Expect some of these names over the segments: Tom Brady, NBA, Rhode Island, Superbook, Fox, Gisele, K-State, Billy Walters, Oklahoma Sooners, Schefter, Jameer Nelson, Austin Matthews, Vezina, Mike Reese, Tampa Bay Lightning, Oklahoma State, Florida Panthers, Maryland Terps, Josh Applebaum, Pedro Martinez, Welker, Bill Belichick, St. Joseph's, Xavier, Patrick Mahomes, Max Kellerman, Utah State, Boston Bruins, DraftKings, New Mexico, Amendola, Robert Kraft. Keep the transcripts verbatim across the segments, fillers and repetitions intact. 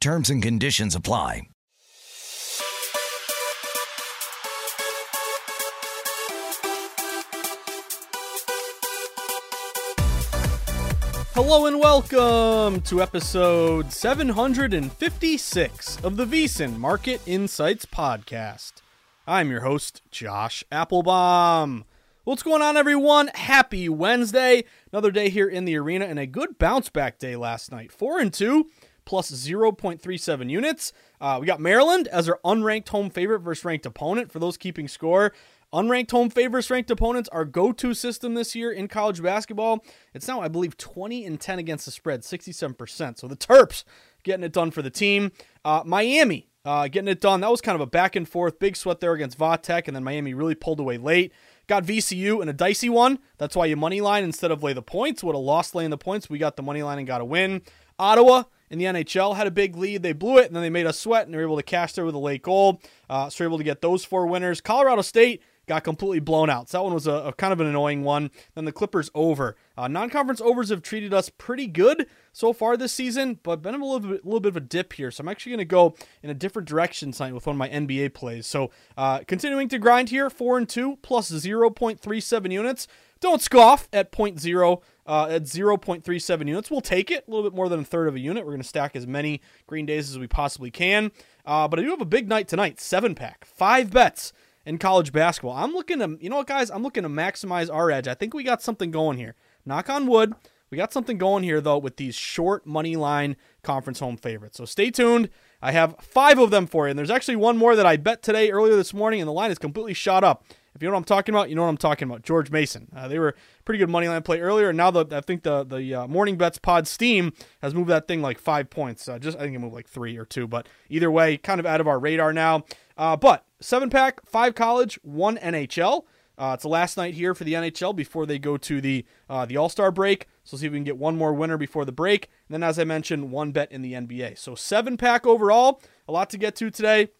Terms and conditions apply. Hello and welcome to episode seven fifty-six of the VSiN Market Insights Podcast. I'm your host, Josh Applebaum. What's going on, everyone? Happy Wednesday. Another day here in the arena and a good bounce back day last night. Four and two. Plus zero point three seven units. Uh, we got Maryland as our unranked home favorite versus ranked opponent. For those keeping score, unranked home favorites, ranked opponents, our go-to system this year in college basketball. It's now, I believe, twenty and ten against the spread, sixty-seven percent. So the Terps getting it done for the team. Uh, Miami uh, getting it done. That was kind of a back and forth, big sweat there against Vatek, and then Miami really pulled away late. Got V C U in a dicey one. That's why you money line instead of lay the points. Would have lost laying the points. We got the money line and got a win. Ottawa in the N H L had a big lead. They blew it, and then they made us sweat, and they were able to cash there with a late goal. Uh, so we were able to get those four winners. Colorado State got completely blown out. So that one was a, a kind of an annoying one. Then the Clippers over. Uh, non-conference overs have treated us pretty good so far this season, but been a little bit, little bit of a dip here. So I'm actually going to go in a different direction tonight with one of my N B A plays. So uh, continuing to grind here, four and two plus zero point three seven units. Don't scoff at point zero. Uh, at zero point three seven units. We'll take it. A little bit more than a third of a unit. We're going to stack as many green days as we possibly can. Uh, but I do have a big night tonight. Seven pack. Five bets in college basketball. I'm looking to, you know what, guys? I'm looking to maximize our edge. I think we got something going here. Knock on wood. We got something going here, though, with these short money line conference home favorites. So stay tuned. I have five of them for you. And there's actually one more that I bet today earlier this morning, and the line is completely shot up. If you know what I'm talking about, you know what I'm talking about. George Mason. Uh, they were pretty good money line play earlier, and now the, I think the the uh, Morning Bets pod Steam has moved that thing like five points. Uh, just I think it moved like three or two, but either way, kind of out of our radar now. Uh, but seven pack, five college, one N H L. Uh, it's the last night here for the N H L before they go to the uh, the All-Star break. So see if we can get one more winner before the break. And then, as I mentioned, one bet in the N B A. So seven pack overall. A lot to get to today.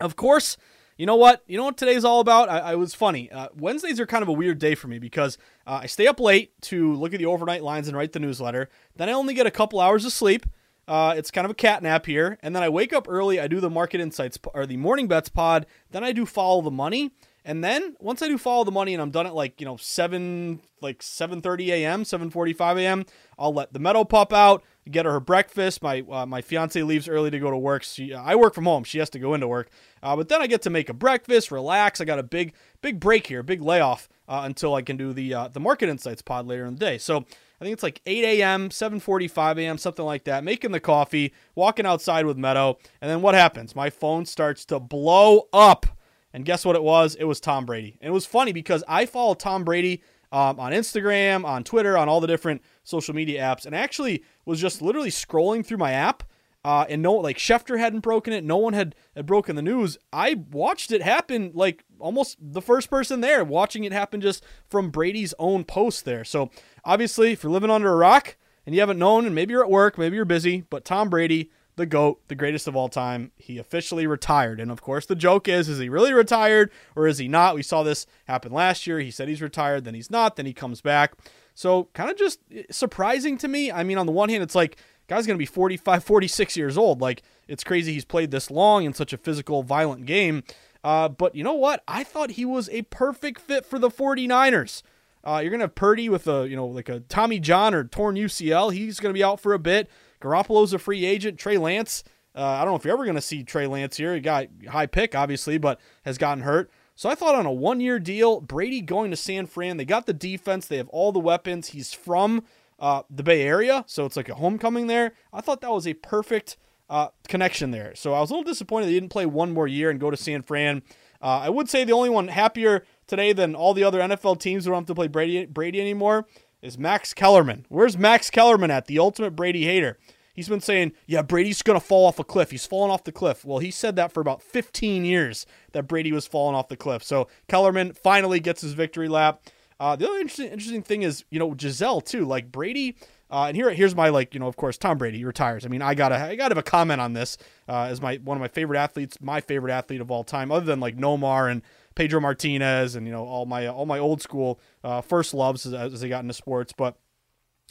Of course. You know what? You know what today's all about? I, I was funny. Uh, Wednesdays are kind of a weird day for me because uh, I stay up late to look at the overnight lines and write the newsletter. Then I only get a couple hours of sleep. Uh, it's kind of a cat nap here. And then I wake up early. I do the Market Insights or the Morning Bets pod. Then I do Follow the Money. And then once I do Follow the Money and I'm done at like, you know, seven, like seven thirty a m, seven forty-five a m, I'll let the Meadow Pup out, get her her breakfast. My uh, my fiance leaves early to go to work. She, I work from home. She has to go into work. Uh, but then I get to make a breakfast, relax. I got a big, big break here, big layoff uh, until I can do the uh, the Market Insights pod later in the day. So I think it's like eight a m, seven forty-five a m, something like that, making the coffee, walking outside with Meadow. And then what happens? My phone starts to blow up. And guess what it was? It was Tom Brady. And it was funny because I follow Tom Brady um, on Instagram, on Twitter, on all the different social media apps, and I actually was just literally scrolling through my app Uh, and no, like Schefter hadn't broken it. No one had, had broken the news. I watched it happen, like almost the first person there, watching it happen just from Brady's own post there. So obviously, if you're living under a rock and you haven't known, and maybe you're at work, maybe you're busy, but Tom Brady, the GOAT, the greatest of all time, he officially retired. And of course, the joke is, is he really retired or is he not? We saw this happen last year. He said he's retired, then he's not, then he comes back. So kind of just surprising to me. I mean, on the one hand, it's like, guy's going to be forty-five, forty-six years old. Like, it's crazy he's played this long in such a physical, violent game. Uh, but you know what? I thought he was a perfect fit for the 49ers. Uh, you're going to have Purdy with a, you know, like a Tommy John or torn U C L. He's going to be out for a bit. Garoppolo's a free agent. Trey Lance, uh, I don't know if you're ever going to see Trey Lance here. He got a high pick, obviously, but has gotten hurt. So I thought on a one-year deal, Brady going to San Fran. They got the defense. They have all the weapons. He's from Uh, the Bay Area, so it's like a homecoming there. I thought that was a perfect uh, connection there. So I was a little disappointed they didn't play one more year and go to San Fran. Uh, I would say the only one happier today than all the other N F L teams who don't have to play Brady, Brady anymore is Max Kellerman. Where's Max Kellerman at, the ultimate Brady hater? He's been saying, yeah, Brady's going to fall off a cliff. He's falling off the cliff. Well, he said that for about fifteen years that Brady was falling off the cliff. So Kellerman finally gets his victory lap. Uh, the other interesting, interesting thing is, you know, Gisele too, like Brady, uh, and here, here's my, like, you know, of course, Tom Brady retires. I mean, I gotta, I gotta have a comment on this, uh, as my, one of my favorite athletes, my favorite athlete of all time, other than like Nomar and Pedro Martinez and, you know, all my, all my old school, uh, first loves as, as they got into sports. But,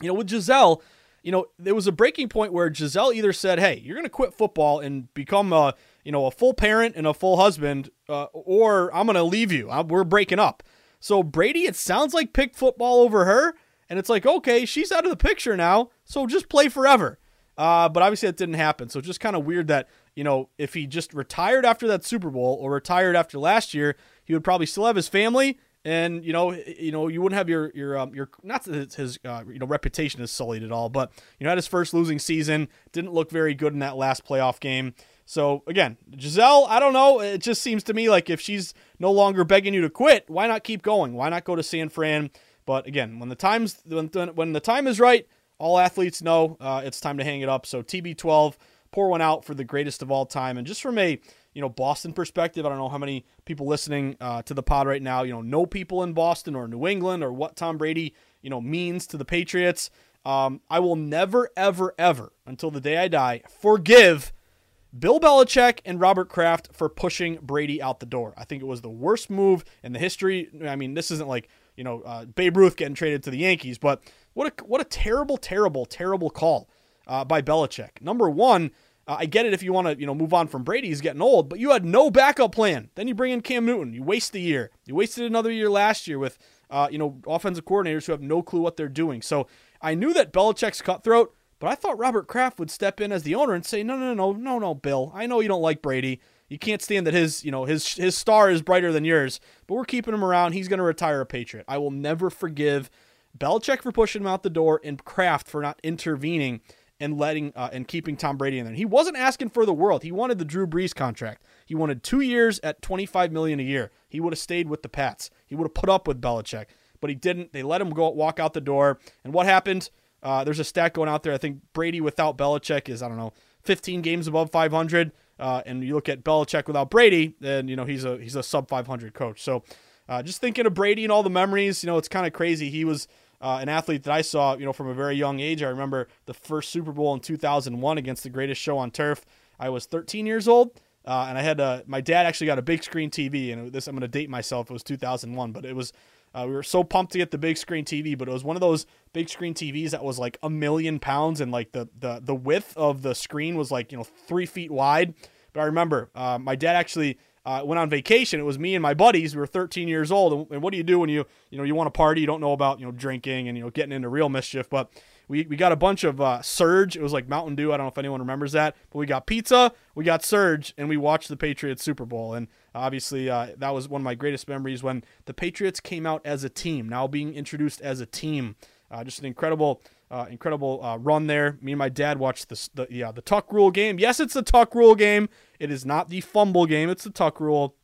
you know, with Gisele, you know, there was a breaking point where Gisele either said, hey, you're going to quit football and become a, you know, a full parent and a full husband, uh, or I'm going to leave you. I'm, we're breaking up. So Brady, it sounds like, picked football over her, and it's like, okay, she's out of the picture now, so just play forever. Uh, but obviously that didn't happen, so just kind of weird that, you know, if he just retired after that Super Bowl or retired after last year, he would probably still have his family, and, you know, you know, you wouldn't have your, your, um, your, not that his, uh, you know, reputation is sullied at all, but, you know, had his first losing season, didn't look very good in that last playoff game. So, again, Gisele, I don't know. It just seems to me like if she's no longer begging you to quit, why not keep going? Why not go to San Fran? But, again, when the time's when, when the time is right, all athletes know uh, it's time to hang it up. So, T B twelve, pour one out for the greatest of all time. And just from a, you know, Boston perspective, I don't know how many people listening uh, to the pod right now, you know, know people in Boston or New England or what Tom Brady, you know, means to the Patriots. Um, I will never, ever, ever, until the day I die, forgive Bill Belichick and Robert Kraft for pushing Brady out the door. I think it was the worst move in the history. I mean, this isn't like, you know, uh, Babe Ruth getting traded to the Yankees, but what a, what a terrible, terrible, terrible call uh, by Belichick. Number one, uh, I get it if you want to, you know, move on from Brady. He's getting old, but you had no backup plan. Then you bring in Cam Newton. You waste the year. You wasted another year last year with, uh, you know, offensive coordinators who have no clue what they're doing. So I knew that Belichick's cutthroat. But I thought Robert Kraft would step in as the owner and say, no, no, no, no, no, no, Bill. I know you don't like Brady. You can't stand that his, you know, his his star is brighter than yours, but we're keeping him around. He's going to retire a Patriot. I will never forgive Belichick for pushing him out the door and Kraft for not intervening and letting uh, and keeping Tom Brady in there. And he wasn't asking for the world. He wanted the Drew Brees contract. He wanted two years at twenty-five million dollars a year. He would have stayed with the Pats. He would have put up with Belichick, but he didn't. They let him go walk out the door. And what happened? Uh, there's a stat going out there. I think Brady without Belichick is, I don't know, fifteen games above five hundred. Uh, and you look at Belichick without Brady, then, you know, he's a he's a sub five hundred coach. So uh, just thinking of Brady and all the memories, you know, it's kind of crazy. He was uh, an athlete that I saw, you know, from a very young age. I remember the first Super Bowl in two thousand one against the Greatest Show on Turf. I was thirteen years old, uh, and I had a, my dad actually got a big screen T V. And this, I'm going to date myself. It was two thousand one, but it was. Uh, we were so pumped to get the big screen T V, but it was one of those big screen T Vs that was like a million pounds. And like the, the, the width of the screen was like, you know, three feet wide. But I remember, uh, my dad actually, uh, went on vacation. It was me and my buddies. We were thirteen years old. And, and what do you do when you, you know, you want to party, you don't know about, you know, drinking and, you know, getting into real mischief, but we, we got a bunch of, uh, Surge. It was like Mountain Dew. I don't know if anyone remembers that, but we got pizza, we got Surge, and we watched the Patriots Super Bowl. And obviously, uh, that was one of my greatest memories when the Patriots came out as a team, now being introduced as a team. Uh, just an incredible, uh, incredible uh, run there. Me and my dad watched the, the, yeah, the Tuck Rule game. Yes, it's the Tuck Rule game. It is not the fumble game. It's the Tuck Rule.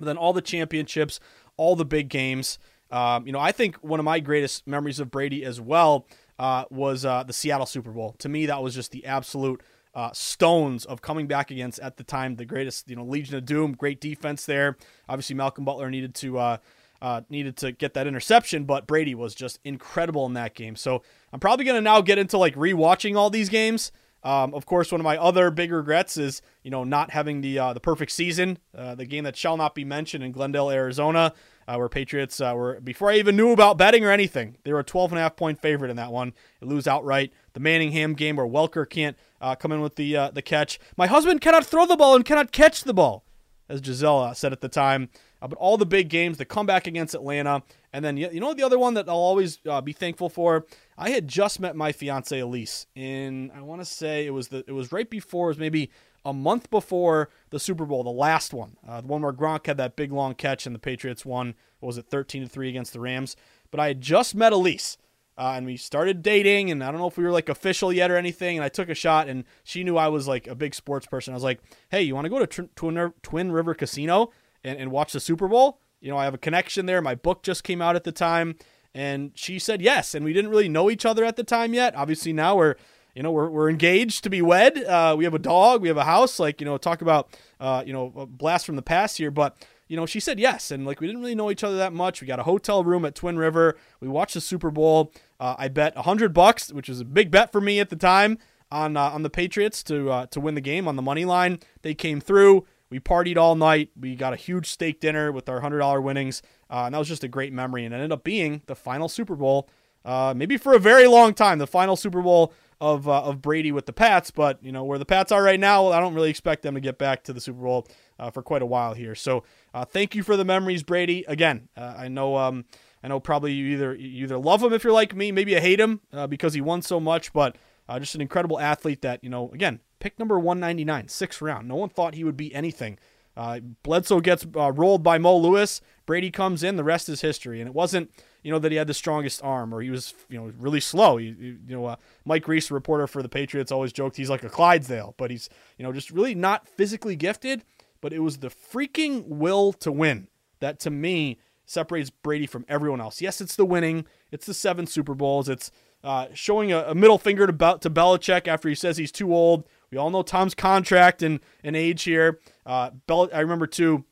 But then all the championships, all the big games. Um, you know, I think one of my greatest memories of Brady as well uh, was uh, the Seattle Super Bowl. To me, that was just the absolute Uh, stones of coming back against, at the time, the greatest, you know, Legion of Doom. Great defense there. Obviously, Malcolm Butler needed to uh, uh, needed to get that interception, but Brady was just incredible in that game. So I'm probably going to now get into like rewatching all these games. Um, of course, one of my other big regrets is, you know, not having the uh, the perfect season. Uh, the game that shall not be mentioned in Glendale, Arizona, uh, where Patriots uh, were, before I even knew about betting or anything, they were a twelve and a half point favorite in that one. They lose outright. The Manningham game where Welker can't uh, come in with the uh, the catch. My husband cannot throw the ball and cannot catch the ball, as Gisele said at the time. Uh, but all the big games, the comeback against Atlanta. And then, you know, the other one that I'll always uh, be thankful for, I had just met my fiance Elise in, I want to say it was the, it was right before, it was maybe a month before the Super Bowl, the last one, uh, the one where Gronk had that big long catch and the Patriots won, what was it, thirteen to three against the Rams. But I had just met Elise. Uh, and we started dating, and I don't know if we were like official yet or anything. And I took a shot, and she knew I was like a big sports person. I was like, "Hey, you want to go to Tr- Twin, Twin River Casino and, and watch the Super Bowl? You know, I have a connection there. My book just came out at the time." And she said yes. And we didn't really know each other at the time yet. Obviously, now we're, you know, we're we're engaged to be wed. Uh, we have a dog. We have a house. Like, you know, talk about uh, you know, a blast from the past here, but. You know, she said yes, and like we didn't really know each other that much. We got a hotel room at Twin River. We watched the Super Bowl. Uh, I bet a hundred bucks, which was a big bet for me at the time, on uh, on the Patriots to uh, to win the game on the money line. They came through. We partied all night. We got a huge steak dinner with our hundred dollar winnings, uh, and that was just a great memory. And it ended up being the final Super Bowl, uh, maybe for a very long time, the final Super Bowl of uh, of Brady with the Pats. But you know where the Pats are right now, I don't really expect them to get back to the Super Bowl uh, for quite a while here. So. Uh, thank you for the memories, Brady. Again, uh, I know, um, I know. Probably you either you either love him if you're like me, maybe you hate him uh, because he won so much. But uh, just an incredible athlete that, you know, again, pick number one ninety-nine, sixth round. No one thought he would be anything. Uh, Bledsoe gets uh, rolled by Mo Lewis. Brady comes in. The rest is history. And it wasn't, you know, that he had the strongest arm or he was, you know, really slow. He, you know, uh, Mike Reese, a reporter for the Patriots, always joked he's like a Clydesdale, but he's, you know, just really not physically gifted. But it was the freaking will to win that, to me, separates Brady from everyone else. Yes, it's the winning. It's the seven Super Bowls. It's uh, showing a, a middle finger to, Be- to Belichick after he says he's too old. We all know Tom's contract and, and age here. Uh, Bel- I remember, too,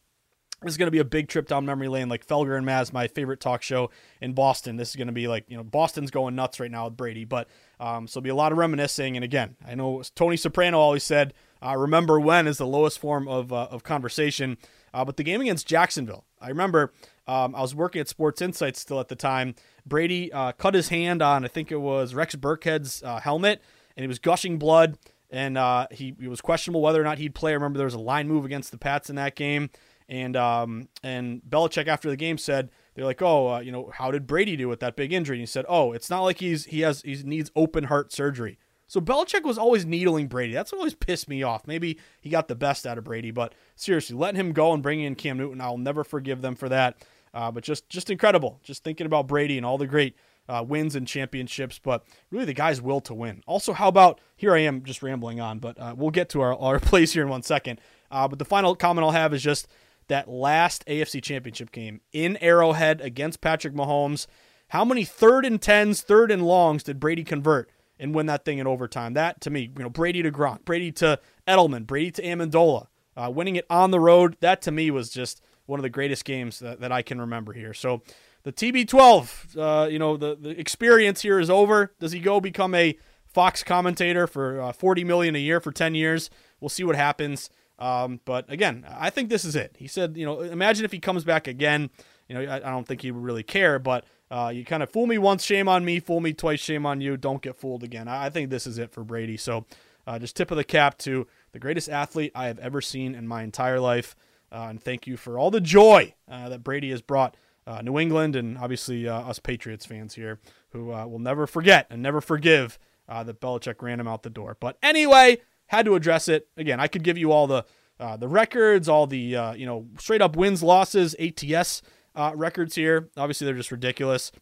this is going to be a big trip down memory lane, like Felger and Maz, my favorite talk show in Boston. This is going to be like, you know, Boston's going nuts right now with Brady. But um, so it'll be a lot of reminiscing. And, again, I know Tony Soprano always said, Uh, remember when is the lowest form of uh, of conversation. Uh, but the game against Jacksonville, I remember um, I was working at Sports Insights still at the time. Brady uh, cut his hand on, I think it was Rex Burkhead's uh, helmet, and he was gushing blood, and uh, he, he was questionable whether or not he'd play. I remember there was a line move against the Pats in that game, and um, and Belichick after the game said, they're like, oh, uh, you know, how did Brady do with that big injury? And he said, oh, it's not like he's he has he needs open heart surgery. So Belichick was always needling Brady. That's what always pissed me off. Maybe he got the best out of Brady, but seriously, letting him go and bringing in Cam Newton, I'll never forgive them for that. Uh, but just just incredible. Just thinking about Brady and all the great uh, wins and championships, but really the guy's will to win. Also, how about, here I am just rambling on, but uh, we'll get to our, our place here in one second. Uh, but the final comment I'll have is just that last A F C Championship game in Arrowhead against Patrick Mahomes. How many third and tens, third and longs did Brady convert and win that thing in overtime? That, to me, you know, Brady to Gronk, Brady to Edelman, Brady to Amendola, uh, winning it on the road. That, to me, was just one of the greatest games that, that I can remember here. So the T B twelve, uh, you know, the, the experience here is over. Does he go become a Fox commentator for uh, forty million dollars a year for ten years? We'll see what happens. Um, but again, I think this is it. He said, you know, imagine if he comes back again. You know, I, I don't think he would really care, but Uh, you kind of fool me once, shame on me. Fool me twice, shame on you. Don't get fooled again. I, I think this is it for Brady. So uh, just tip of the cap to the greatest athlete I have ever seen in my entire life. Uh, and thank you for all the joy uh, that Brady has brought uh, New England and obviously uh, us Patriots fans here who uh, will never forget and never forgive uh, that Belichick ran him out the door. But anyway, had to address it. Again, I could give you all the uh, the records, all the uh, you know straight up wins, losses, A T S Uh, records here. Obviously, they're just ridiculous.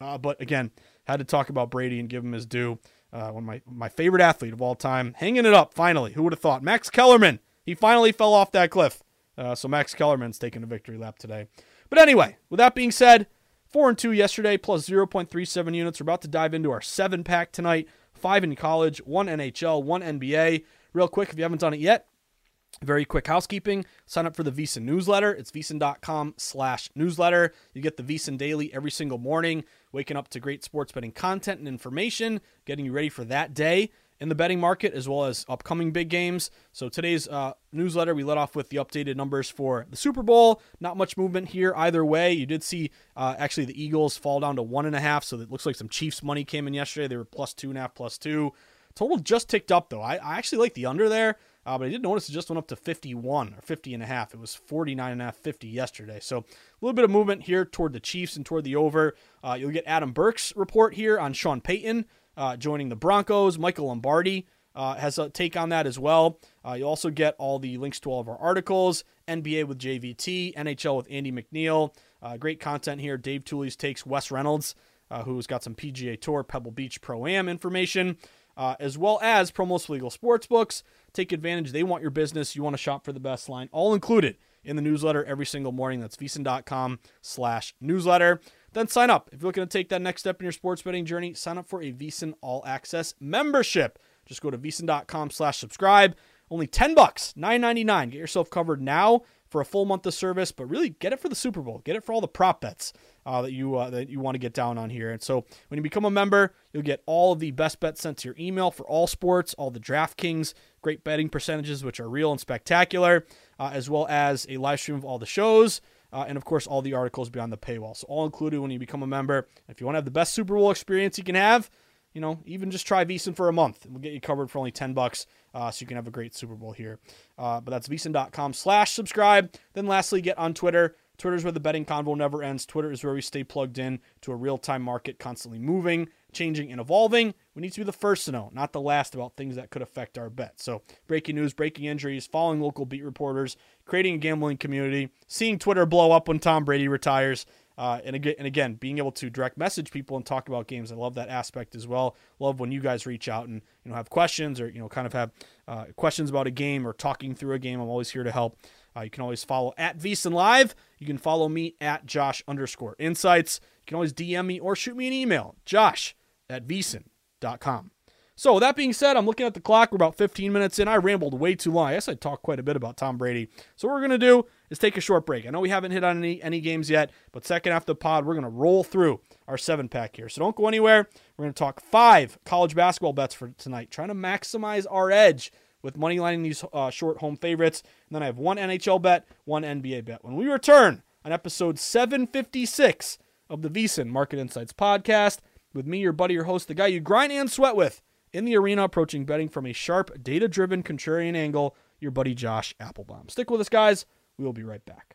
Uh, but again, had to talk about Brady and give him his due. Uh, one of my, my favorite athlete of all time. Hanging it up, finally. Who would have thought? Max Kellerman. He finally fell off that cliff. Uh, so Max Kellerman's taking a victory lap today. But anyway, with that being said, four and two yesterday, plus zero point three seven units. We're about to dive into our seven-pack tonight. Five in college, one N H L, one N B A. real quick, if you haven't done it yet, very quick housekeeping. Sign up for the VSiN newsletter. It's V S I N dot com slash newsletter. You get the VSiN daily every single morning, waking up to great sports betting content and information, getting you ready for that day in the betting market, as well as upcoming big games. So today's uh, newsletter, we let off with the updated numbers for the Super Bowl. Not much movement here either way. You did see uh, actually the Eagles fall down to one and a half. So it looks like some Chiefs money came in yesterday. They were plus two and a half, plus two. Total just ticked up though. I, I actually like the under there. Uh, but I did notice it just went up to fifty-one or fifty and a half. It was forty-nine and a half, fifty yesterday. So a little bit of movement here toward the Chiefs and toward the over. Uh, you'll get Adam Burke's report here on Sean Payton uh, joining the Broncos. Michael Lombardi uh, has a take on that as well. Uh, you'll also get all the links to all of our articles, N B A with J V T, N H L with Andy McNeil. Uh, great content here. Dave Tooley's takes, Wes Reynolds, uh, who's got some P G A Tour, Pebble Beach Pro-Am information. Uh, as well as Promos Legal Sportsbooks. Take advantage. They want your business. You want to shop for the best line. All included in the newsletter every single morning. That's V S I N dot com slash newsletter. Then sign up. If you're looking to take that next step in your sports betting journey, sign up for a VSiN All Access membership. Just go to V S I N dot com slash subscribe. Only ten bucks, nine ninety-nine. Get yourself covered now for a full month of service, but really get it for the Super Bowl. Get it for all the prop bets uh, that you uh, that you want to get down on here. And so when you become a member, you'll get all of the best bets sent to your email for all sports, all the DraftKings, great betting percentages, which are real and spectacular, uh, as well as a live stream of all the shows, uh, and, of course, all the articles behind the paywall. So all included when you become a member. If you want to have the best Super Bowl experience you can have, you know, even just try VSiN for a month. We'll get you covered for only ten bucks, uh, so you can have a great Super Bowl here. Uh, but that's V S I N dot com slash subscribe. Then lastly, get on Twitter. Twitter's where the betting convo never ends. Twitter is where we stay plugged in to a real-time market constantly moving, changing, and evolving. We need to be the first to know, not the last, about things that could affect our bet. So breaking news, breaking injuries, following local beat reporters, creating a gambling community, seeing Twitter blow up when Tom Brady retires, Uh, and, again, and again, being able to direct message people and talk about games. I love that aspect as well. Love when you guys reach out and, you know, have questions or, you know, kind of have uh, questions about a game or talking through a game. I'm always here to help. Uh, you can always follow at VSiN Live. You can follow me at Josh underscore Insights. You can always D M me or shoot me an email, Josh at V S I N dot com. So with that being said, I'm looking at the clock. We're about fifteen minutes in. I rambled way too long. I guess I talked quite a bit about Tom Brady. So what we're going to do is take a short break. I know we haven't hit on any, any games yet, but second half of the pod, we're going to roll through our seven-pack here. So don't go anywhere. We're going to talk five college basketball bets for tonight, trying to maximize our edge with money lining these uh, short home favorites. And then I have one N H L bet, one N B A bet. When we return on episode seven fifty-six of the VSiN Market Insights podcast, with me, your buddy, your host, the guy you grind and sweat with, in the arena, approaching betting from a sharp, data-driven, contrarian angle, your buddy Josh Applebaum. Stick with us, guys. We will be right back.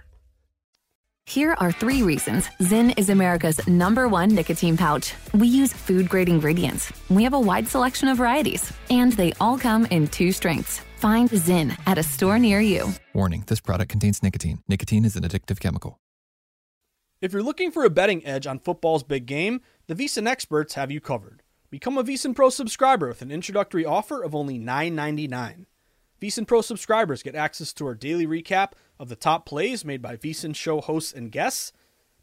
Here are three reasons Zyn is America's number one nicotine pouch. We use food-grade ingredients. We have a wide selection of varieties, and they all come in two strengths. Find Zyn at a store near you. Warning, this product contains nicotine. Nicotine is an addictive chemical. If you're looking for a betting edge on football's big game, the VSiN experts have you covered. Become a VSiN Pro subscriber with an introductory offer of only nine ninety-nine. VSiN Pro subscribers get access to our daily recap of the top plays made by VSiN show hosts and guests,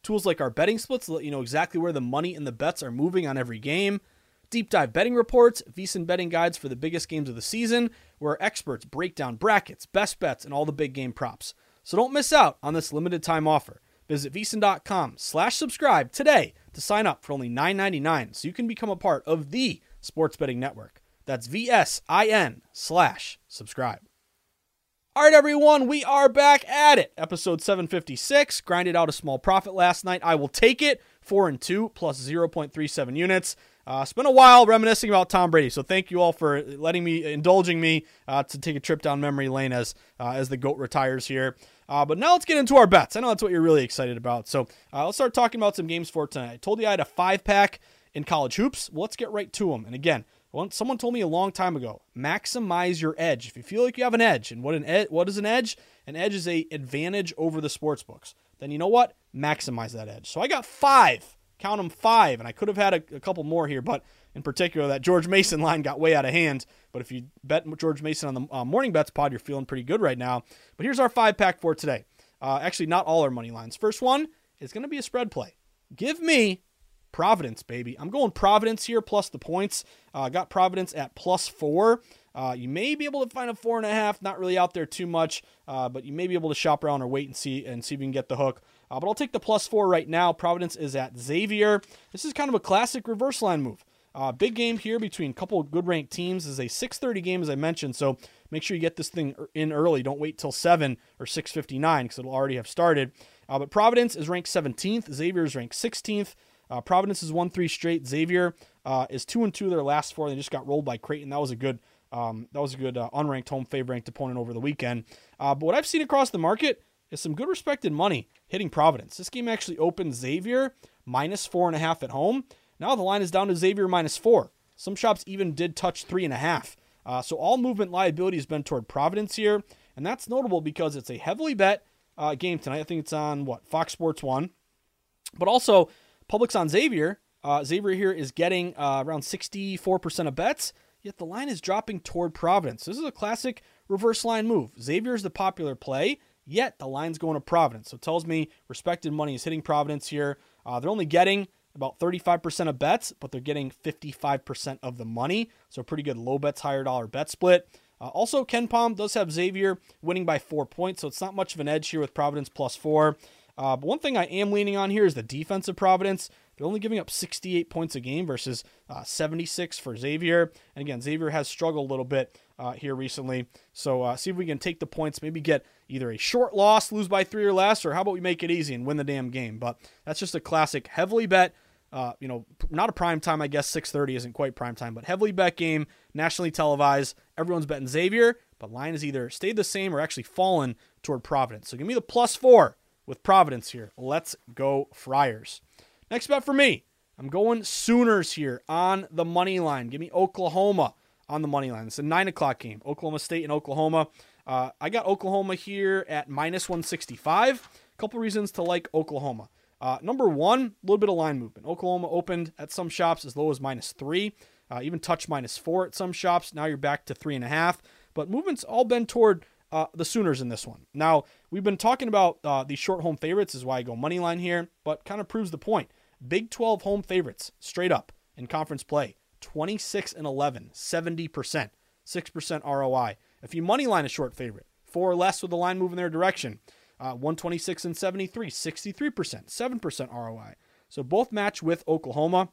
tools like our betting splits to let you know exactly where the money and the bets are moving on every game, deep dive betting reports, VSiN betting guides for the biggest games of the season, where our experts break down brackets, best bets, and all the big game props. So don't miss out on this limited time offer. Visit V S I N dot com slash subscribe today to sign up for only nine ninety-nine so you can become a part of the Sports Betting Network. That's V S I N slash subscribe. All right, everyone, we are back at it. Episode seven fifty-six, grinded out a small profit last night. I will take it. four and two plus zero point three seven units. Uh, it's been a while reminiscing about Tom Brady, so thank you all for letting me, indulging me uh, to take a trip down memory lane as uh, as the GOAT retires here. Uh, but now let's get into our bets. I know that's what you're really excited about. So uh, let's start talking about some games for tonight. I told you I had a five-pack in college hoops. Well, let's get right to them. And again, once someone told me a long time ago, maximize your edge. If you feel like you have an edge, and what an ed- what is an edge? An edge is an advantage over the sports books. Then you know what? Maximize that edge. So I got five. Count them five, and I could have had a, a couple more here, but in particular, that George Mason line got way out of hand. But if you bet George Mason on the uh, Morning Bets pod, you're feeling pretty good right now. But here's our five-pack for today. Uh, actually, not all our money lines. First one is going to be a spread play. Give me Providence, baby. I'm going Providence here, plus the points. Uh, got Providence at plus four. Uh, you may be able to find a four and a half. Not really out there too much, uh, but you may be able to shop around or wait and see and see if you can get the hook. Uh, but I'll take the plus four right now. Providence is at Xavier. This is kind of a classic reverse line move. Uh, big game here between a couple of good-ranked teams. This is a six thirty game, as I mentioned, so make sure you get this thing in early. Don't wait till seven or six fifty-nine because it'll already have started. Uh, but Providence is ranked seventeenth. Xavier is ranked sixteenth. Uh, Providence is one three straight. Xavier uh, is two and two their last four. They just got rolled by Creighton. That was a good um, that was a good uh, unranked home favorite ranked opponent over the weekend. Uh, but what I've seen across the market is some good respected money hitting Providence. This game actually opened Xavier minus four and a half at home. Now the line is down to Xavier minus four. Some shops even did touch three and a half. Uh, so all movement liability has been toward Providence here. And that's notable because it's a heavily bet uh, game tonight. I think it's on what? Fox Sports one, but also Publix on Xavier. Uh, Xavier here is getting uh, around sixty-four percent of bets, yet the line is dropping toward Providence. This is a classic reverse line move. Xavier is the popular play, yet the line's going to Providence. So it tells me respected money is hitting Providence here. Uh, they're only getting about thirty-five percent of bets, but they're getting fifty-five percent of the money. So pretty good low bets, higher dollar bet split. Uh, also, KenPom does have Xavier winning by four points, so it's not much of an edge here with Providence plus four. Uh, but one thing I am leaning on here is the defense of Providence. They're only giving up sixty-eight points a game versus uh, seventy-six for Xavier. And again, Xavier has struggled a little bit uh, here recently. So uh, see if we can take the points, maybe get either a short loss, lose by three or less, or how about we make it easy and win the damn game. But that's just a classic heavily bet. Uh, you know, not a prime time, I guess six thirty isn't quite prime time, but heavily bet game, nationally televised. Everyone's betting Xavier, but line has either stayed the same or actually fallen toward Providence. So give me the plus four with Providence here. Let's go Friars. Next bet for me, I'm going Sooners here on the money line. Give me Oklahoma on the money line. It's a nine o'clock game, Oklahoma State and Oklahoma. Uh, I got Oklahoma here at minus one sixty-five. A couple reasons to like Oklahoma. Uh, number one, a little bit of line movement. Oklahoma opened at some shops as low as minus three, uh, even touch minus four at some shops. Now you're back to three and a half, but movement's all been toward uh, the Sooners in this one. Now we've been talking about uh, these short home favorites is why I go money line here, but kind of proves the point. Big twelve home favorites straight up in conference play, twenty-six and eleven, seventy percent, six percent R O I. If you money line a short favorite, four or less with the line move in their direction, Uh, one twenty-six and seventy-three, sixty-three percent, seven percent R O I. So both match with Oklahoma.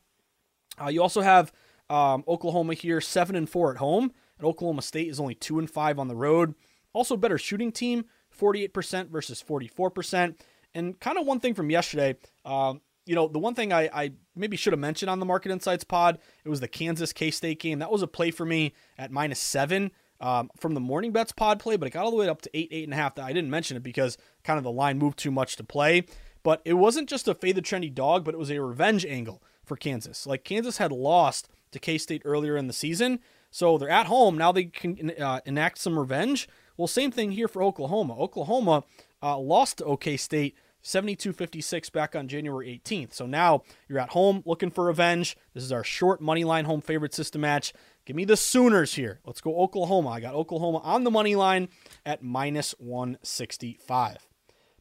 Uh, you also have um, Oklahoma here, seven and four at home, and Oklahoma State is only two and five on the road. Also, better shooting team, forty-eight percent versus forty-four percent. And kind of one thing from yesterday, um, you know, the one thing I, I maybe should have mentioned on the Market Insights pod, it was the Kansas K-State game. That was a play for me at minus seven. um, from the Morning Bets pod play, but it got all the way up to eight, eight and a half. I didn't mention it because kind of the line moved too much to play, but it wasn't just a fade the trendy dog, but it was a revenge angle for Kansas. Like, Kansas had lost to K-State earlier in the season, so they're at home. Now they can uh, enact some revenge. Well, same thing here for Oklahoma. Oklahoma uh, lost to OK State seventy-two fifty-six back on January eighteenth. So now you're at home looking for revenge. This is our short money line home favorite system match. Give me the Sooners here. Let's go Oklahoma. I got Oklahoma on the money line at minus one sixty-five.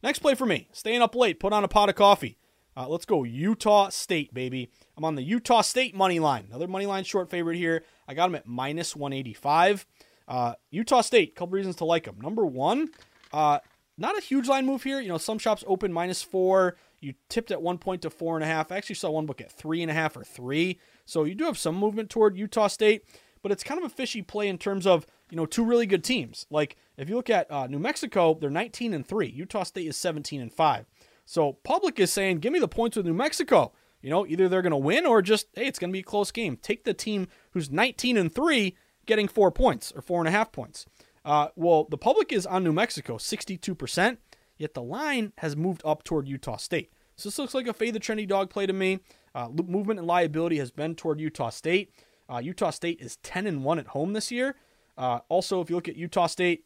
Next play for me. Staying up late. Put on a pot of coffee. Uh, let's go Utah State, baby. I'm on the Utah State money line. Another money line short favorite here. I got them at minus one eighty-five. Uh, Utah State, a couple reasons to like them. Number one, uh, not a huge line move here. You know, some shops open minus four. You tipped at one point to four and a half. I actually saw one book at three and a half or three. So you do have some movement toward Utah State, but it's kind of a fishy play in terms of, you know, two really good teams. Like, if you look at uh, New Mexico, they're nineteen and three. Utah State is seventeen and five. So public is saying, give me the points with New Mexico. You know, either they're going to win or just, hey, it's going to be a close game. Take the team who's nineteen and three getting four points or four and a half points. Uh, well, the public is on New Mexico, sixty-two percent, yet the line has moved up toward Utah State. So this looks like a fade the trendy dog play to me. Uh, movement and liability has been toward Utah State. Uh, Utah State is ten and one at home this year. Uh, also, if you look at Utah State,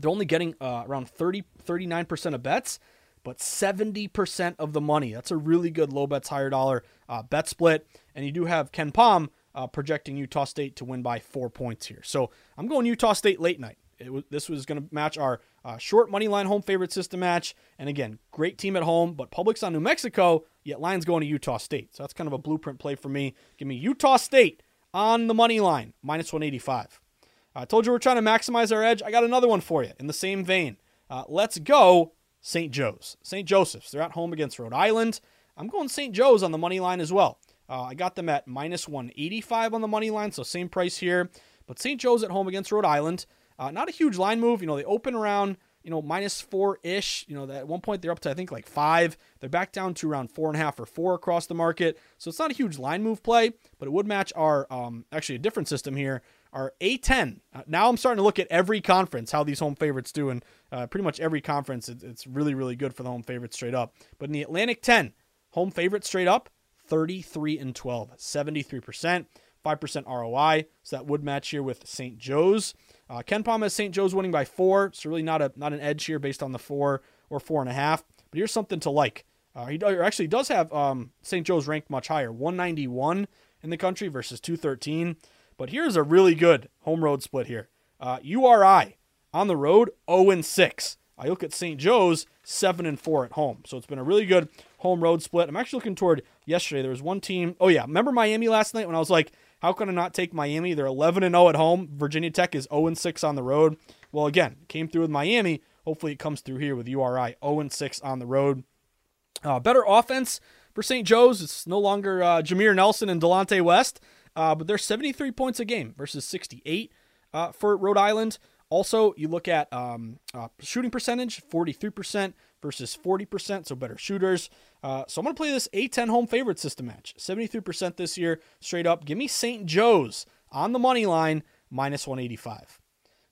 they're only getting uh, around thirty, thirty-nine percent of bets, but seventy percent of the money. That's a really good low bets, higher dollar uh, bet split. And you do have KenPom uh, projecting Utah State to win by four points here. So I'm going Utah State late night. It was, this was going to match our uh, short money line home favorite system match. And again, great team at home, but public's on New Mexico, yet line's going to Utah State. So that's kind of a blueprint play for me. Give me Utah State on the money line, minus one eighty-five. I told you we're trying to maximize our edge. I got another one for you in the same vein. Uh, let's go Saint Joe's. Saint Joseph's. They're at home against Rhode Island. I'm going Saint Joe's on the money line as well. Uh, I got them at minus one eighty-five on the money line, so same price here. But Saint Joe's at home against Rhode Island. Uh, not a huge line move. You know, they open around, you know, minus four-ish. You know, at one point they're up to, I think, like five. They're back down to around four and a half or four across the market. So it's not a huge line move play, but it would match our, um, actually a different system here, our A ten. Uh, now I'm starting to look at every conference, how these home favorites do, and uh, pretty much every conference, it, it's really, really good for the home favorites straight up. But in the Atlantic ten, home favorite straight up, thirty-three and twelve, seventy-three percent, five percent R O I, so that would match here with Saint Joe's. Uh, KenPom has Saint Joe's winning by four, so really not a not an edge here based on the four or four and a half, but here's something to like. Uh, he actually does have um, Saint Joe's ranked much higher, one ninety-one in the country versus two thirteen. But here's a really good home road split here. Uh, U R I on the road, oh and six. I look at Saint Joe's, seven and four at home. So it's been a really good home road split. I'm actually looking toward yesterday. There was one team. Oh, yeah. Remember Miami last night when I was like, how can I not take Miami? They're eleven and oh at home. Virginia Tech is oh and six on the road. Well, again, came through with Miami. Hopefully it comes through here with U R I, oh and six on the road. Uh, better offense for Saint Joe's. It's no longer uh, Jameer Nelson and Delonte West. Uh, but they're seventy-three points a game versus sixty-eight uh, for Rhode Island. Also, you look at um, uh, shooting percentage, forty-three percent versus forty percent, so better shooters. Uh, so I'm going to play this A ten home favorite system match, seventy-three percent this year, straight up. Give me Saint Joe's on the money line, minus one eighty-five.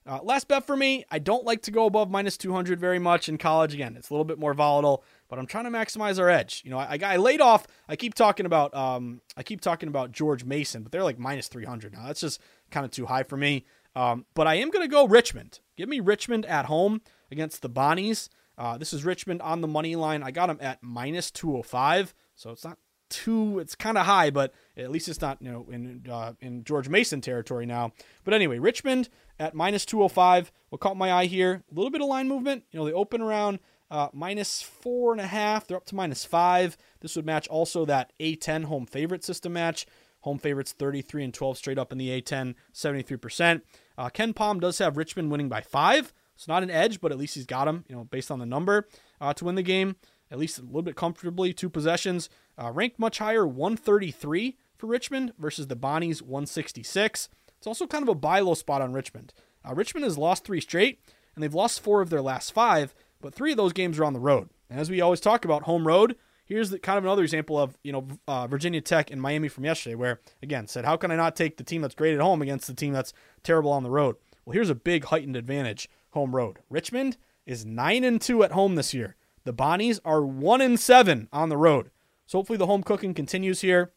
Uh, last bet for me, I don't like to go above minus two hundred very much in college. Again, it's a little bit more volatile, but I'm trying to maximize our edge. You know, I, I laid off, I keep talking about, um, I keep talking about George Mason, but they're like minus three hundred now. That's just kind of too high for me. Um, but I am going to go Richmond. Give me Richmond at home against the Bonnies. Uh, this is Richmond on the money line. I got them at minus two oh five. So it's not too, it's kind of high, but at least it's not, you know, in, uh, in George Mason territory now. But anyway, Richmond at minus two oh five. What caught my eye here, a little bit of line movement. You know, they open around uh, minus four and a half. They're up to minus five. This would match also that A ten home favorite system match. Home favorites thirty-three and twelve straight up in the A ten, seventy-three percent. Uh, KenPom does have Richmond winning by five. It's not an edge, but at least he's got him, you know, based on the number uh, to win the game, at least a little bit comfortably, two possessions. Uh, ranked much higher, one thirty-three for Richmond versus the Bonnies, one sixty-six. It's also kind of a buy low spot on Richmond. Uh, Richmond has lost three straight, and they've lost four of their last five, but three of those games are on the road. And as we always talk about, home road, here's the, kind of another example of, you know, uh, Virginia Tech and Miami from yesterday where, again, said, how can I not take the team that's great at home against the team that's terrible on the road? Well, here's a big heightened advantage, home road. Richmond is nine and two at home this year. The Bonnies are one and seven on the road. So hopefully the home cooking continues here.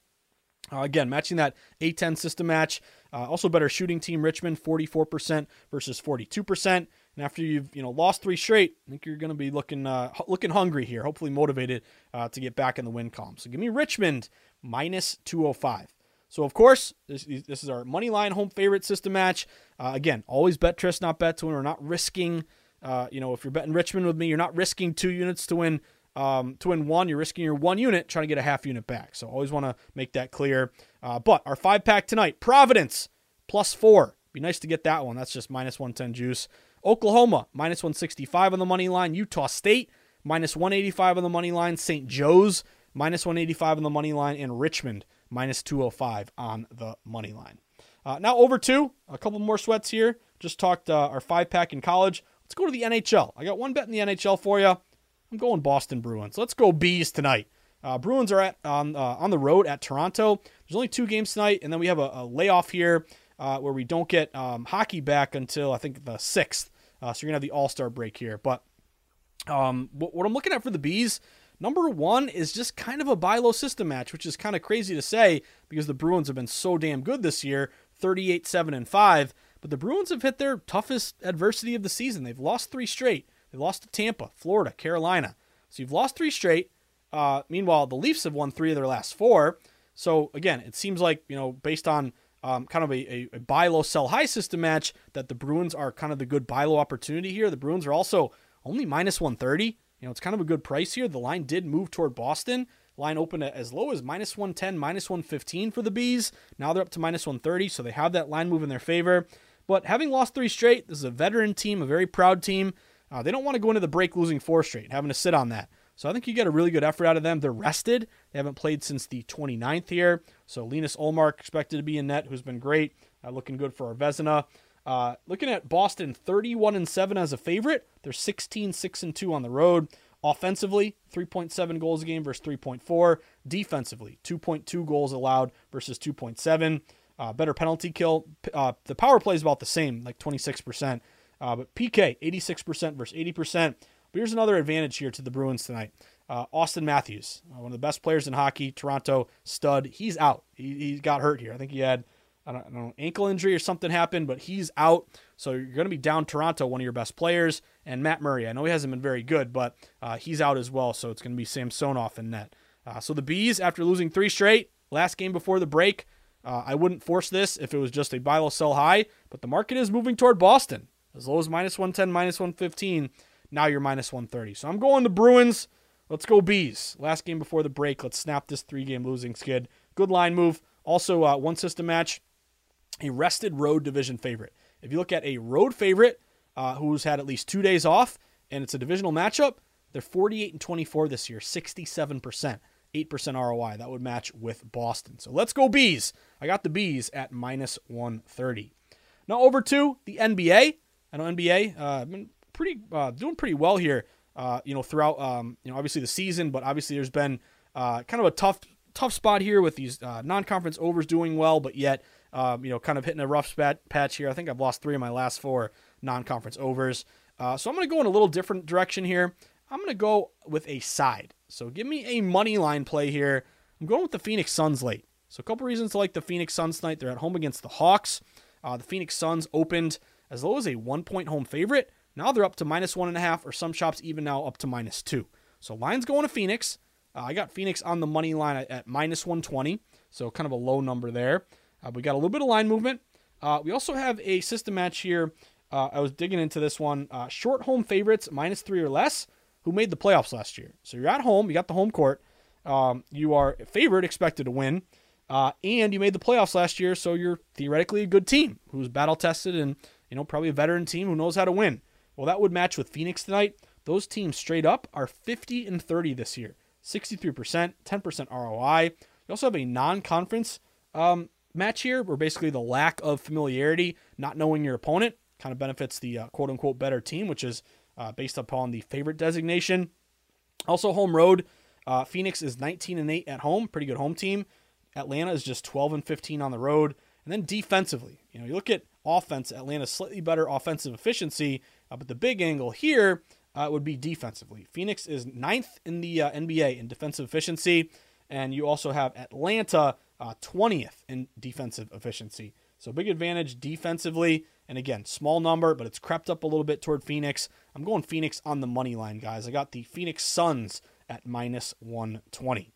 Uh, again, matching that eight ten system match. Uh, also better shooting team, Richmond, forty-four percent versus forty-two percent. And after you've you know lost three straight, I think you're going to be looking uh, looking hungry here, hopefully motivated uh, to get back in the win column. So give me Richmond, minus two oh five. So, of course, this, this is our money line home favorite system match. Uh, again, always bet Tris, not bet to win. We're not risking, uh, you know, if you're betting Richmond with me, you're not risking two units to win um, to win one. You're risking your one unit, trying to get a half unit back. So, always want to make that clear. Uh, but our five pack tonight, Providence, plus four. Be nice to get that one. That's just minus one ten juice. Oklahoma, minus one sixty-five on the money line. Utah State, minus one eighty-five on the money line. Saint Joe's, minus one eighty-five on the money line. And Richmond, minus two oh five on the money line. Uh, now over to a couple more sweats here. Just talked uh, our five-pack in college. Let's go to the N H L. I got one bet in the N H L for you. I'm going Boston Bruins. Let's go Bees tonight. Uh, Bruins are at on, uh, on the road at Toronto. There's only two games tonight, and then we have a, a layoff here uh, where we don't get um, hockey back until, I think, the sixth. Uh, so you're going to have the all-star break here. But um, what, what I'm looking at for the Bees, number one is just kind of a buy-low system match, which is kind of crazy to say because the Bruins have been so damn good this year, thirty-eight seven and five. But the Bruins have hit their toughest adversity of the season. They've lost three straight. They lost to Tampa, Florida, Carolina. So you've lost three straight. Uh, meanwhile, the Leafs have won three of their last four. So, again, it seems like, you know, based on um, kind of a, a, a buy-low, sell-high system match, that the Bruins are kind of the good buy-low opportunity here. The Bruins are also only minus one thirty. You know, it's kind of a good price here. The line did move toward Boston. Line opened at as low as minus one ten, minus one fifteen for the Bees. Now they're up to minus one thirty, so they have that line move in their favor. But having lost three straight, this is a veteran team, a very proud team. Uh, they don't want to go into the break losing four straight and having to sit on that. So I think you get a really good effort out of them. They're rested. They haven't played since the twenty-ninth here. So Linus Ullmark expected to be in net, who's been great, uh, looking good for our Vezina. Uh, looking at Boston, thirty-one and seven as a favorite. They're sixteen six and two on the road. Offensively, three point seven goals a game versus three point four. Defensively, two point two goals allowed versus two point seven. Uh, better penalty kill. Uh, the power play is about the same, like twenty-six percent. Uh, but P K, eighty-six percent versus eighty percent. But here's another advantage here to the Bruins tonight. Uh, Austin Matthews, uh, one of the best players in hockey, Toronto stud. He's out. He, he got hurt here. I think he had... I don't know, ankle injury or something happened, but he's out. So you're going to be down Toronto, one of your best players. And Matt Murray, I know he hasn't been very good, but uh, he's out as well. So it's going to be Samsonov in net. Uh, so the Bees, after losing three straight, last game before the break, uh, I wouldn't force this if it was just a buy low, sell high. But the market is moving toward Boston. As low as minus one ten, minus one fifteen, now you're minus one thirty. So I'm going the Bruins. Let's go Bees. Last game before the break. Let's snap this three-game losing skid. Good line move. Also, uh, one system match. A rested road division favorite. If you look at a road favorite uh, who's had at least two days off, and it's a divisional matchup, they're forty-eight and twenty-four this year, sixty-seven percent, eight percent R O I. That would match with Boston. So let's go Bees. I got the Bees at minus one thirty. Now over to the N B A. I know N B A uh, been pretty uh, doing pretty well here. Uh, you know throughout um, you know obviously the season, but obviously there's been uh, kind of a tough tough spot here with these uh, non-conference overs doing well, but yet. Um, you know, kind of hitting a rough spat, patch here. I think I've lost three of my last four non-conference overs. Uh, so I'm going to go in a little different direction here. I'm going to go with a side. So give me a money line play here. I'm going with the Phoenix Suns late. So a couple reasons to like the Phoenix Suns tonight. They're at home against the Hawks. Uh, the Phoenix Suns opened as low as a one-point home favorite. Now they're up to minus one and a half, or some shops even now up to minus two. So line's going to Phoenix. Uh, I got Phoenix on the money line at, at minus one twenty. So kind of a low number there. Uh, we got a little bit of line movement. Uh, we also have a system match here. Uh, I was digging into this one. Uh, short home favorites, minus three or less, who made the playoffs last year. So you're at home. You got the home court. Um, you are favored, expected to win. Uh, and you made the playoffs last year, so you're theoretically a good team who's battle-tested and, you know, probably a veteran team who knows how to win. Well, that would match with Phoenix tonight. Those teams straight up are fifty and thirty this year, sixty-three percent, ten percent R O I. You also have a non-conference um match here, where basically the lack of familiarity, not knowing your opponent, kind of benefits the uh, quote-unquote better team, which is uh, based upon the favorite designation. Also, home road, uh, Phoenix is nineteen and eight at home, pretty good home team. Atlanta is just twelve and fifteen on the road. And then defensively, you know, you look at offense. Atlanta slightly better offensive efficiency, uh, but the big angle here uh, would be defensively. Phoenix is ninth in the uh, N B A in defensive efficiency, and you also have Atlanta uh, twentieth in defensive efficiency. So big advantage defensively, and again, small number, but it's crept up a little bit toward Phoenix. I'm going Phoenix on the money line, guys. I got the Phoenix Suns at minus one twenty.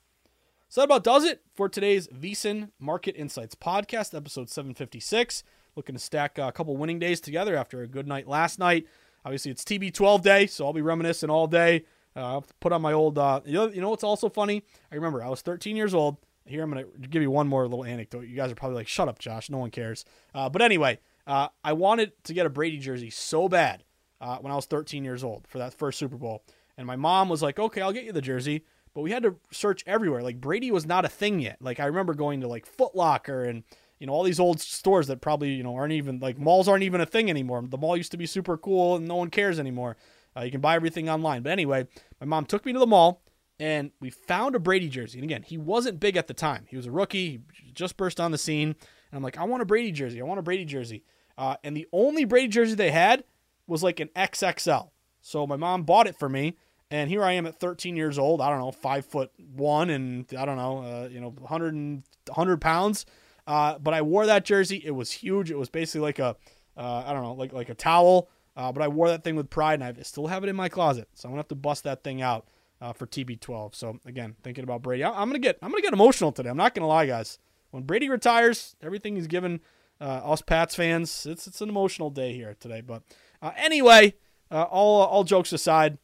So that about does it for today's VSiN Market Insights podcast, episode seven fifty-six. Looking to stack a couple winning days together after a good night last night. Obviously, it's T B twelve day, so I'll be reminiscing all day. Uh, I'll have to put on my old, uh, you know, you know what's also funny? I remember I was thirteen years old. Here, I'm going to give you one more little anecdote. You guys are probably like, shut up, Josh. No one cares. Uh, but anyway, uh, I wanted to get a Brady jersey so bad uh, when I was thirteen years old for that first Super Bowl. And my mom was like, okay, I'll get you the jersey. But we had to search everywhere. Like, Brady was not a thing yet. Like, I remember going to, like, Foot Locker and, you know, all these old stores that probably, you know, aren't even, like, malls aren't even a thing anymore. The mall used to be super cool and no one cares anymore. Uh, you can buy everything online. But anyway, my mom took me to the mall. And we found a Brady jersey. And again, he wasn't big at the time. He was a rookie. He just burst on the scene. And I'm like, I want a Brady jersey. I want a Brady jersey. Uh, and the only Brady jersey they had was like an X X L. So my mom bought it for me. And here I am at thirteen years old. I don't know, five foot one, and I don't know, uh, you know, one hundred pounds. Uh, but I wore that jersey. It was huge. It was basically like a, uh, I don't know, like like a towel. Uh, but I wore that thing with pride, and I still have it in my closet. So I'm gonna have to bust that thing out. Uh, for T B twelve. So again, thinking about Brady, I, I'm gonna get I'm gonna get emotional today. I'm not gonna lie, guys. When Brady retires, everything he's given uh, us Pats fans, it's it's an emotional day here today. But uh, anyway, uh, all all jokes aside,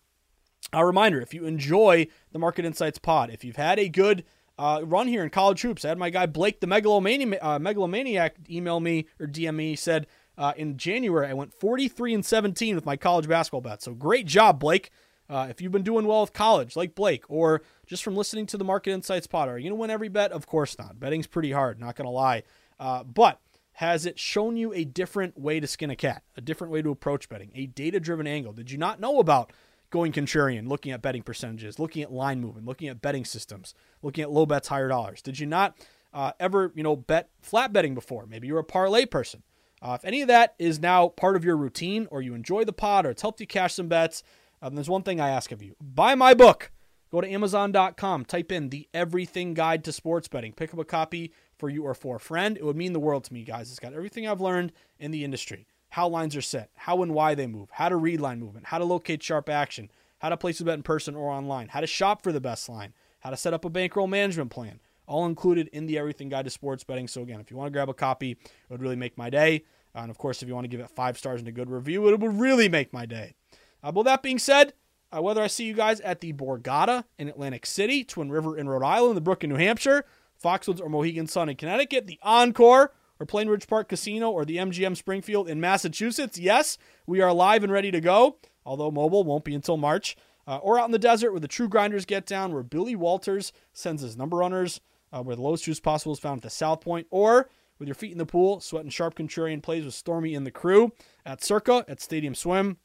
a reminder: if you enjoy the Market Insights Pod, if you've had a good uh, run here in college hoops, I had my guy Blake the Megalomani- uh, Megalomaniac email me or D M me. He said uh, in January I went forty-three and seventeen with my college basketball bet. So great job, Blake. Uh, if you've been doing well with college, like Blake, or just from listening to the Market Insights Pod, are you going to win every bet? Of course not. Betting's pretty hard, not going to lie. Uh, but has it shown you a different way to skin a cat, a different way to approach betting, a data-driven angle? Did you not know about going contrarian, looking at betting percentages, looking at line movement, looking at betting systems, looking at low bets, higher dollars? Did you not uh, ever, you know, bet flat betting before? Maybe you're a parlay person. Uh, if any of that is now part of your routine, or you enjoy the pod, or it's helped you cash some bets, Um, there's one thing I ask of you. Buy my book. Go to amazon dot com. Type in The Everything Guide to Sports Betting. Pick up a copy for you or for a friend. It would mean the world to me, guys. It's got everything I've learned in the industry. How lines are set. How and why they move. How to read line movement. How to locate sharp action. How to place a bet in person or online. How to shop for the best line. How to set up a bankroll management plan. All included in The Everything Guide to Sports Betting. So, again, if you want to grab a copy, it would really make my day. Uh, and, of course, if you want to give it five stars and a good review, it would really make my day. Uh, well, that being said, uh, whether I see you guys at the Borgata in Atlantic City, Twin River in Rhode Island, the Brook in New Hampshire, Foxwoods or Mohegan Sun in Connecticut, the Encore or Plain Ridge Park Casino or the M G M Springfield in Massachusetts, yes, we are live and ready to go, although mobile won't be until March, uh, or out in the desert where the true grinders get down, where Billy Walters sends his number runners, uh, where the lowest juice possible is found at the South Point, or with your feet in the pool, sweating sharp contrarian plays with Stormy and the crew at Circa, at Stadium Swim,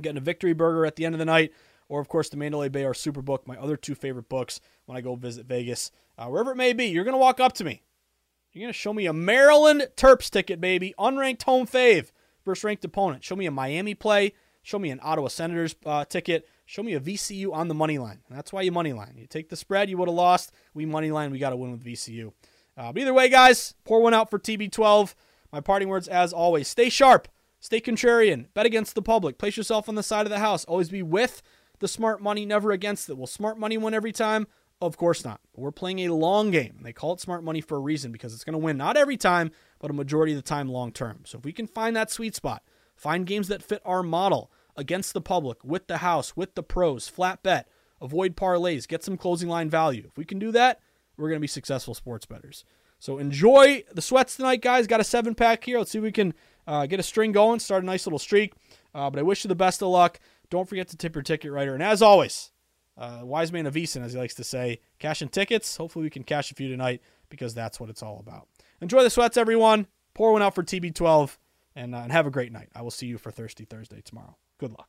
getting a victory burger at the end of the night, or, of course, the Mandalay Bay or Superbook, my other two favorite books when I go visit Vegas. Uh, wherever it may be, you're going to walk up to me. You're going to show me a Maryland Terps ticket, baby, unranked home fave versus ranked opponent. Show me a Miami play. Show me an Ottawa Senators uh, ticket. Show me a V C U on the money line. And that's why you money line. You take the spread, you would have lost. We money line, we got to win with V C U. Uh, but either way, guys, pour one out for T B twelve. My parting words, as always, stay sharp. Stay contrarian. Bet against the public. Place yourself on the side of the house. Always be with the smart money, never against it. Will smart money win every time? Of course not. We're playing a long game. They call it smart money for a reason because it's going to win not every time, but a majority of the time long term. So if we can find that sweet spot, find games that fit our model against the public, with the house, with the pros, flat bet, avoid parlays, get some closing line value. If we can do that, we're going to be successful sports bettors. So enjoy the sweats tonight, guys. Got a seven-pack here. Let's see if we can uh, get a string going, start a nice little streak. Uh, but I wish you the best of luck. Don't forget to tip your ticket writer. And as always, uh, wise man of VSiN, as he likes to say, cashing tickets. Hopefully we can cash a few tonight because that's what it's all about. Enjoy the sweats, everyone. Pour one out for T B twelve, and, uh, and have a great night. I will see you for Thirsty Thursday tomorrow. Good luck.